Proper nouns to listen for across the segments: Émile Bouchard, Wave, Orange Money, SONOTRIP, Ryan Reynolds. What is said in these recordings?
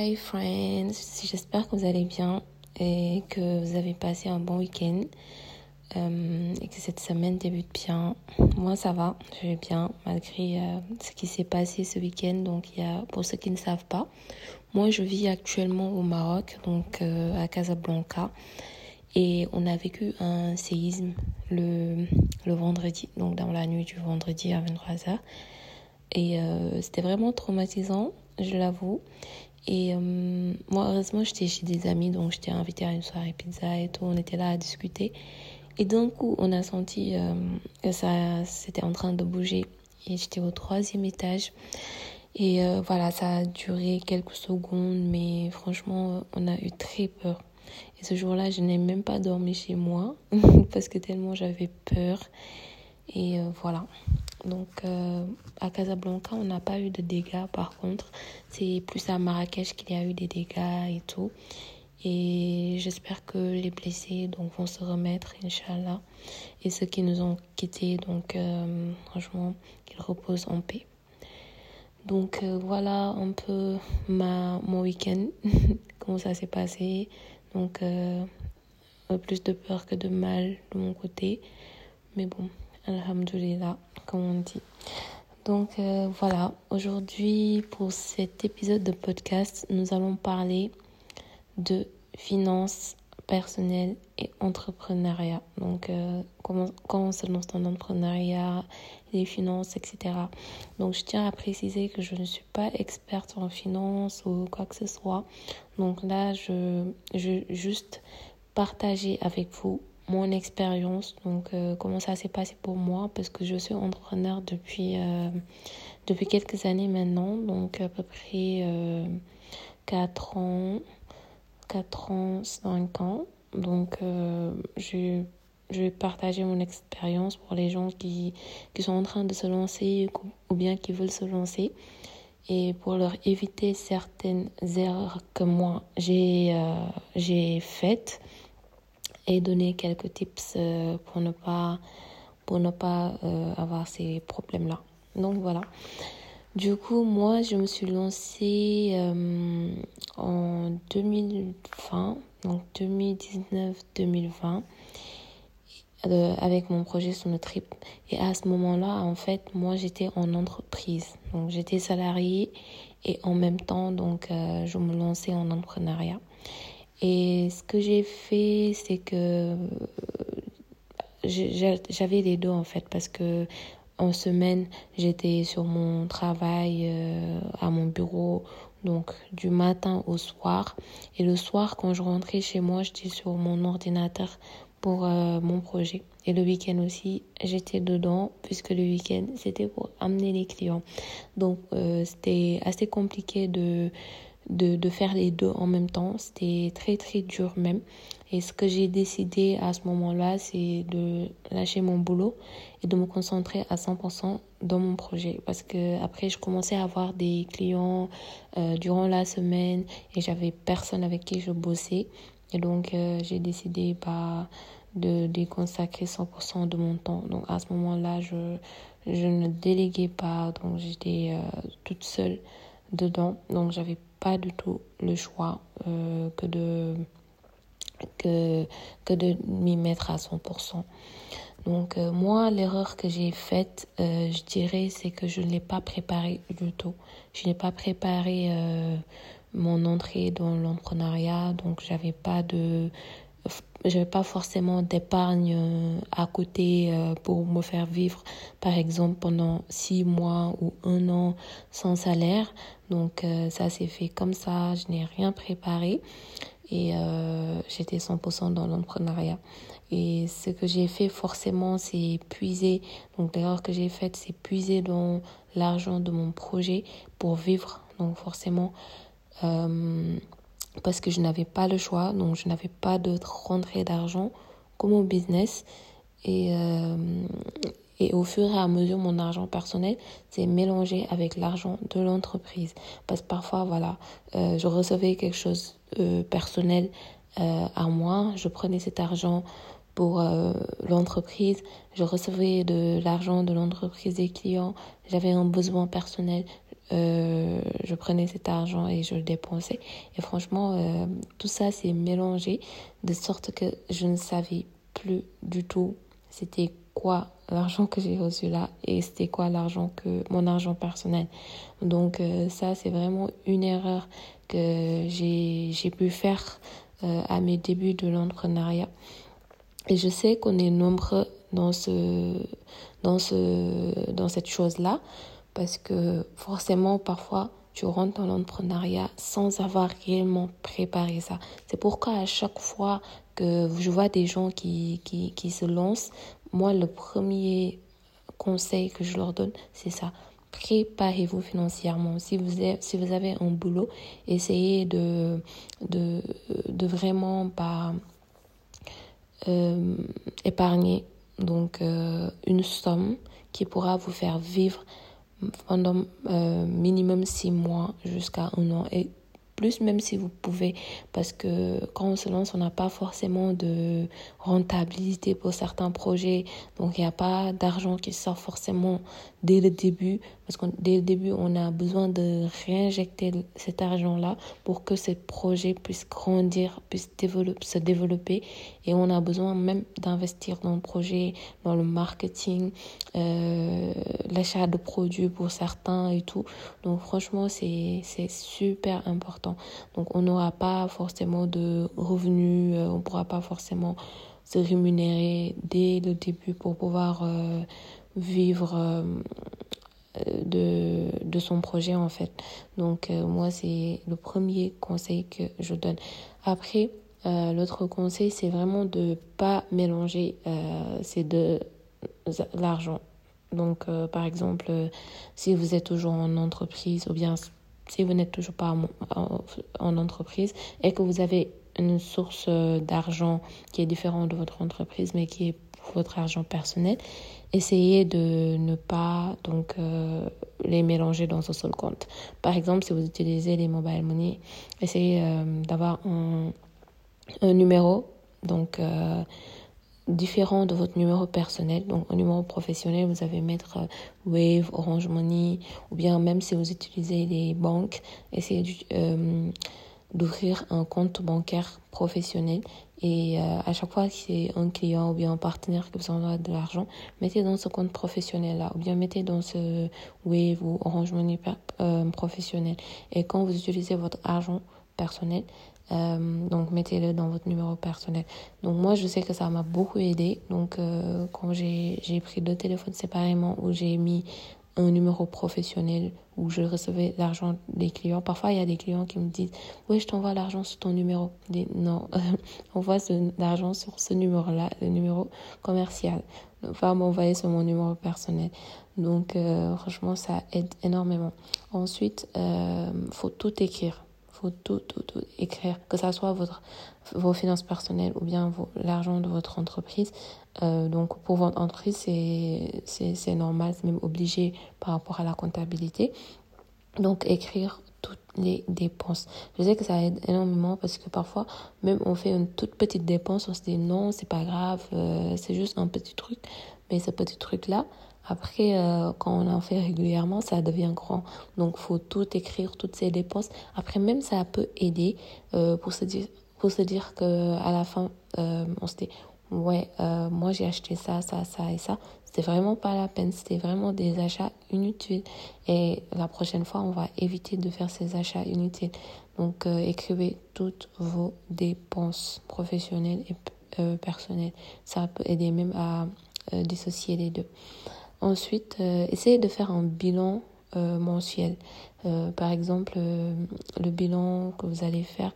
Hi friends, j'espère que vous allez bien et que vous avez passé un bon week-end et que cette semaine débute bien. Moi ça va, je vais bien malgré ce qui s'est passé ce week-end. Donc pour ceux qui ne savent pas, moi je vis actuellement au Maroc, donc à Casablanca, et on a vécu un séisme le vendredi, donc dans la nuit du vendredi à 23h, et c'était vraiment traumatisant, je l'avoue. Et moi, heureusement, j'étais chez des amis, donc j'étais invitée à une soirée pizza et tout. On était là à discuter. Et d'un coup, on a senti que ça c'était en train de bouger. Et j'étais au 3e étage. Et voilà, ça a duré quelques secondes, mais franchement, on a eu très peur. Et ce jour-là, je n'ai même pas dormi chez moi parce que tellement j'avais peur. Et voilà. Donc, à Casablanca, on n'a pas eu de dégâts, par contre. C'est plus à Marrakech qu'il y a eu des dégâts et tout. Et j'espère que les blessés vont se remettre, Inch'Allah. Et ceux qui nous ont quittés, franchement, qu'ils reposent en paix. Donc, voilà un peu mon week-end, comment ça s'est passé. Donc, plus de peur que de mal de mon côté. Mais bon, Alhamdulillah, comme on dit. Donc voilà, aujourd'hui pour cet épisode de podcast, nous allons parler de finances personnelles et entrepreneuriat. Donc comment on se lance dans l'entrepreneuriat, les finances, etc. Donc je tiens à préciser que je ne suis pas experte en finances ou quoi que ce soit. Donc là, je juste partager avec vous mon expérience, donc comment ça s'est passé pour moi, parce que je suis entrepreneur depuis quelques années maintenant, donc à peu près 5 ans. Donc je vais partager mon expérience pour les gens qui sont en train de se lancer ou bien qui veulent se lancer, et pour leur éviter certaines erreurs que moi j'ai faites, et donner quelques tips pour ne pas avoir ces problèmes-là. Donc voilà. Du coup, moi, je me suis lancée en 2020, donc 2019-2020, avec mon projet SONOTRIP. Et à ce moment-là, en fait, moi, j'étais en entreprise. Donc, j'étais salariée et en même temps, je me lançais en entrepreneuriat. Et ce que j'ai fait, c'est que j'avais les deux en fait, parce que en semaine, j'étais sur mon travail à mon bureau, donc du matin au soir. Et le soir, quand je rentrais chez moi, j'étais sur mon ordinateur pour mon projet. Et le week-end aussi, j'étais dedans, puisque le week-end, c'était pour amener les clients. Donc, c'était assez compliqué de faire les deux en même temps. C'était très très dur même, et ce que j'ai décidé à ce moment-là, c'est de lâcher mon boulot et de me concentrer à 100% dans mon projet, parce que après je commençais à avoir des clients durant la semaine et j'avais personne avec qui je bossais, et donc j'ai décidé de consacrer 100% de mon temps. Donc à ce moment-là, je ne déléguais pas, donc j'étais toute seule dedans, donc j'avais pas du tout le choix que de m'y mettre à 100%. Donc moi, l'erreur que j'ai faite, je dirais, c'est que je ne l'ai pas préparée du tout. Je n'ai pas préparé mon entrée dans l'entrepreneuriat, donc j'avais pas forcément d'épargne à côté pour me faire vivre, par exemple, pendant 6 mois ou 1 an sans salaire. Donc, ça s'est fait comme ça. Je n'ai rien préparé et j'étais 100% dans l'entrepreneuriat. Et ce que j'ai fait, forcément, c'est puiser. Donc, l'erreur que j'ai faite, c'est puiser dans l'argent de mon projet pour vivre. Donc, forcément, parce que je n'avais pas le choix, donc je n'avais pas d'autre rentrée d'argent que mon business. Et au fur et à mesure, mon argent personnel s'est mélangé avec l'argent de l'entreprise. Parce que parfois, voilà, je recevais quelque chose personnel à moi, je prenais cet argent pour l'entreprise. Je recevais de l'argent de l'entreprise des clients. J'avais un besoin personnel. Je prenais cet argent et je le dépensais. Et franchement, tout ça s'est mélangé de sorte que je ne savais plus du tout c'était quoi l'argent que j'ai reçu là et c'était quoi l'argent que mon argent personnel. Donc ça, c'est vraiment une erreur que j'ai pu faire à mes débuts de l'entrepreneuriat. Et je sais qu'on est nombreux dans cette chose-là, parce que forcément, parfois, tu rentres dans l'entrepreneuriat sans avoir réellement préparé ça. C'est pourquoi à chaque fois que je vois des gens qui se lancent, moi, le premier conseil que je leur donne, c'est ça. Préparez-vous financièrement. Si vous avez un boulot, essayez de vraiment épargner une somme qui pourra vous faire vivre pendant minimum 6 mois jusqu'à 1 an et plus, même si vous pouvez, parce que quand on se lance, on n'a pas forcément de rentabilité pour certains projets, donc il n'y a pas d'argent qui sort forcément dès le début, parce que dès le début, on a besoin de réinjecter cet argent-là pour que ce projet puisse grandir, puisse se développer, et on a besoin même d'investir dans le projet, dans le marketing, l'achat de produits pour certains et tout. Donc franchement, c'est super important. Donc, on n'aura pas forcément de revenus, on ne pourra pas forcément se rémunérer dès le début pour pouvoir vivre de son projet, en fait. Donc, moi, c'est le premier conseil que je donne. Après, l'autre conseil, c'est vraiment de ne pas mélanger ces deux, l'argent. Donc, par exemple, si vous êtes toujours en entreprise ou bien... Si vous n'êtes toujours pas en entreprise et que vous avez une source d'argent qui est différente de votre entreprise, mais qui est votre argent personnel, essayez de ne pas les mélanger dans un seul compte. Par exemple, si vous utilisez les mobile money, essayez d'avoir un numéro différent de votre numéro personnel. Donc, au numéro professionnel, vous allez mettre Wave, Orange Money, ou bien même si vous utilisez les banques, essayez d'ouvrir un compte bancaire professionnel. Et à chaque fois que c'est un client ou bien un partenaire qui vous envoie de l'argent, mettez dans ce compte professionnel-là, ou bien mettez dans ce Wave ou Orange Money professionnel. Et quand vous utilisez votre argent personnel, donc mettez-le dans votre numéro personnel. Donc moi, je sais que ça m'a beaucoup aidé. Donc quand j'ai pris 2 téléphones séparément, où j'ai mis un numéro professionnel où je recevais l'argent des clients. Parfois, il y a des clients qui me disent « Oui, je t'envoie l'argent sur ton numéro. » Non, on voit l'argent sur ce numéro-là, le numéro commercial. Enfin, m'envoyer sur mon numéro personnel. Donc franchement, ça aide énormément. Ensuite, faut tout écrire. Faut tout écrire, que ça soit vos finances personnelles ou bien l'argent de votre entreprise. Donc, pour votre entreprise, c'est normal, c'est même obligé par rapport à la comptabilité. Donc, écrire toutes les dépenses. Je sais que ça aide énormément parce que parfois, même on fait une toute petite dépense, on se dit non, c'est pas grave, c'est juste un petit truc. Mais ce petit truc-là, après, quand on en fait régulièrement, ça devient grand. Donc, il faut tout écrire, toutes ces dépenses. Après, même ça peut aider pour se dire qu'à la fin, on se dit « Ouais, moi, j'ai acheté ça, ça, ça et ça. » C'était vraiment pas la peine. C'était vraiment des achats inutiles. Et la prochaine fois, on va éviter de faire ces achats inutiles. Donc, écrivez toutes vos dépenses professionnelles et personnelles. Ça peut aider même à dissocier les deux. Ensuite, essayez de faire un bilan mensuel. Par exemple, le bilan que vous allez faire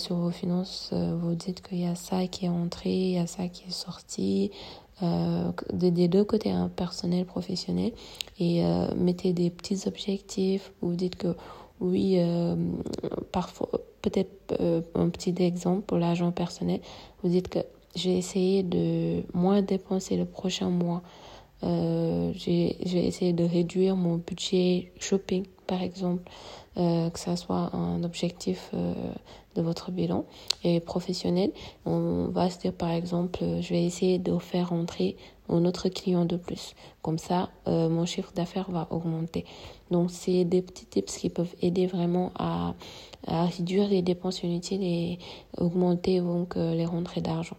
sur vos finances, vous dites qu'il y a ça qui est entré, il y a ça qui est sorti, des deux côtés, hein, personnel, professionnel. Et mettez des petits objectifs. Vous dites que oui, parfois, peut-être un petit exemple pour l'argent personnel. Vous dites que j'ai essayé de moins dépenser le prochain mois. J'ai essayé de réduire mon budget shopping, par exemple, que ça soit un objectif de votre bilan et professionnel. On va se dire par exemple, je vais essayer de faire rentrer un autre client de plus. Comme ça, mon chiffre d'affaires va augmenter. Donc, c'est des petits tips qui peuvent aider vraiment à réduire les dépenses inutiles et augmenter donc les rentrées d'argent.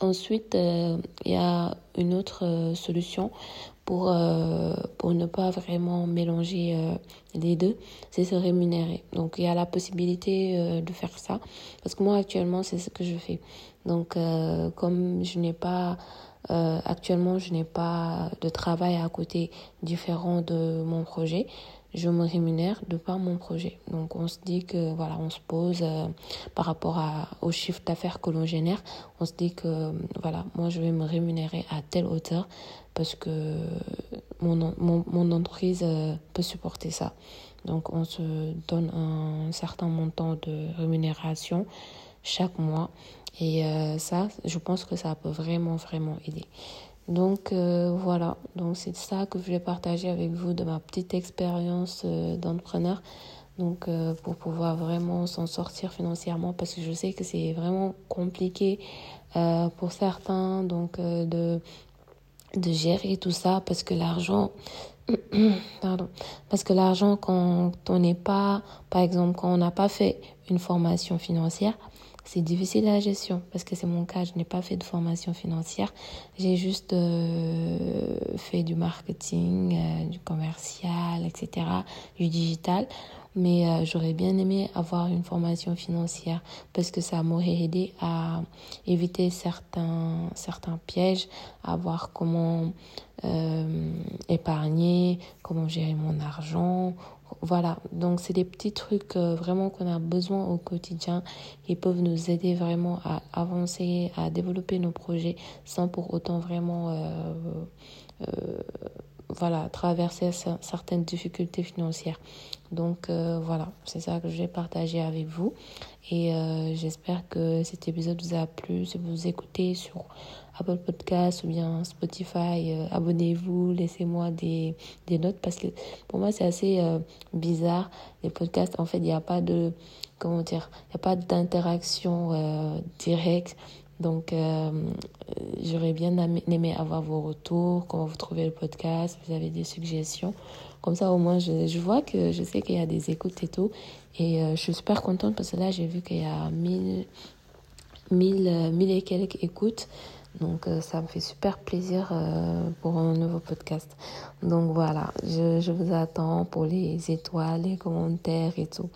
Ensuite, il y a une autre solution pour ne pas vraiment mélanger les deux, c'est se rémunérer. Donc, il y a la possibilité de faire ça, parce que moi, actuellement, c'est ce que je fais. Donc, comme je n'ai pas... actuellement, je n'ai pas de travail à côté différent de mon projet. Je me rémunère de par mon projet. Donc, on se dit que, voilà, on se pose par rapport au chiffre d'affaires que l'on génère. On se dit que, voilà, moi, je vais me rémunérer à telle hauteur parce que mon entreprise peut supporter ça. Donc, on se donne un certain montant de rémunération chaque mois. Et ça, je pense que ça peut vraiment, vraiment aider. Donc, voilà. Donc, c'est ça que je voulais partager avec vous de ma petite expérience d'entrepreneur. Donc, pour pouvoir vraiment s'en sortir financièrement, parce que je sais que c'est vraiment compliqué pour certains, donc, de gérer tout ça, parce que l'argent... Pardon. Parce que l'argent, quand on n'est pas... Par exemple, quand on n'a pas fait une formation financière... C'est difficile la gestion, parce que c'est mon cas, je n'ai pas fait de formation financière. J'ai juste fait du marketing, du commercial, etc., du digital. Mais j'aurais bien aimé avoir une formation financière, parce que ça m'aurait aidé à éviter certains pièges, à voir comment épargner, comment gérer mon argent. Voilà, donc c'est des petits trucs vraiment qu'on a besoin au quotidien qui peuvent nous aider vraiment à avancer, à développer nos projets sans pour autant vraiment voilà, traverser certaines difficultés financières. Donc voilà, c'est ça que je vais partager avec vous et j'espère que cet épisode vous a plu. Si vous écoutez sur Apple Podcast ou bien Spotify, abonnez-vous, laissez-moi des notes, parce que pour moi c'est assez bizarre, les podcasts, en fait il n'y a pas de, comment dire, il n'y a pas d'interaction directe. Donc, j'aurais bien aimé avoir vos retours, comment vous trouvez le podcast, vous avez des suggestions. Comme ça, au moins, je vois que je sais qu'il y a des écoutes et tout. Et je suis super contente parce que là, j'ai vu qu'il y a 1000 et quelques écoutes. Donc, ça me fait super plaisir pour un nouveau podcast. Donc, voilà, je vous attends pour les étoiles, les commentaires et tout.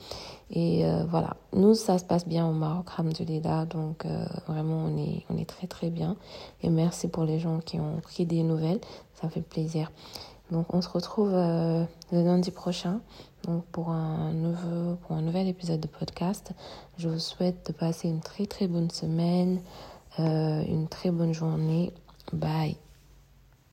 Et voilà, nous, ça se passe bien au Maroc, Hamdoulillah. Donc, vraiment, on est très, très bien. Et merci pour les gens qui ont pris des nouvelles. Ça fait plaisir. Donc, on se retrouve le lundi prochain donc pour un nouvel épisode de podcast. Je vous souhaite de passer une très, très bonne semaine. Une très bonne journée. Bye.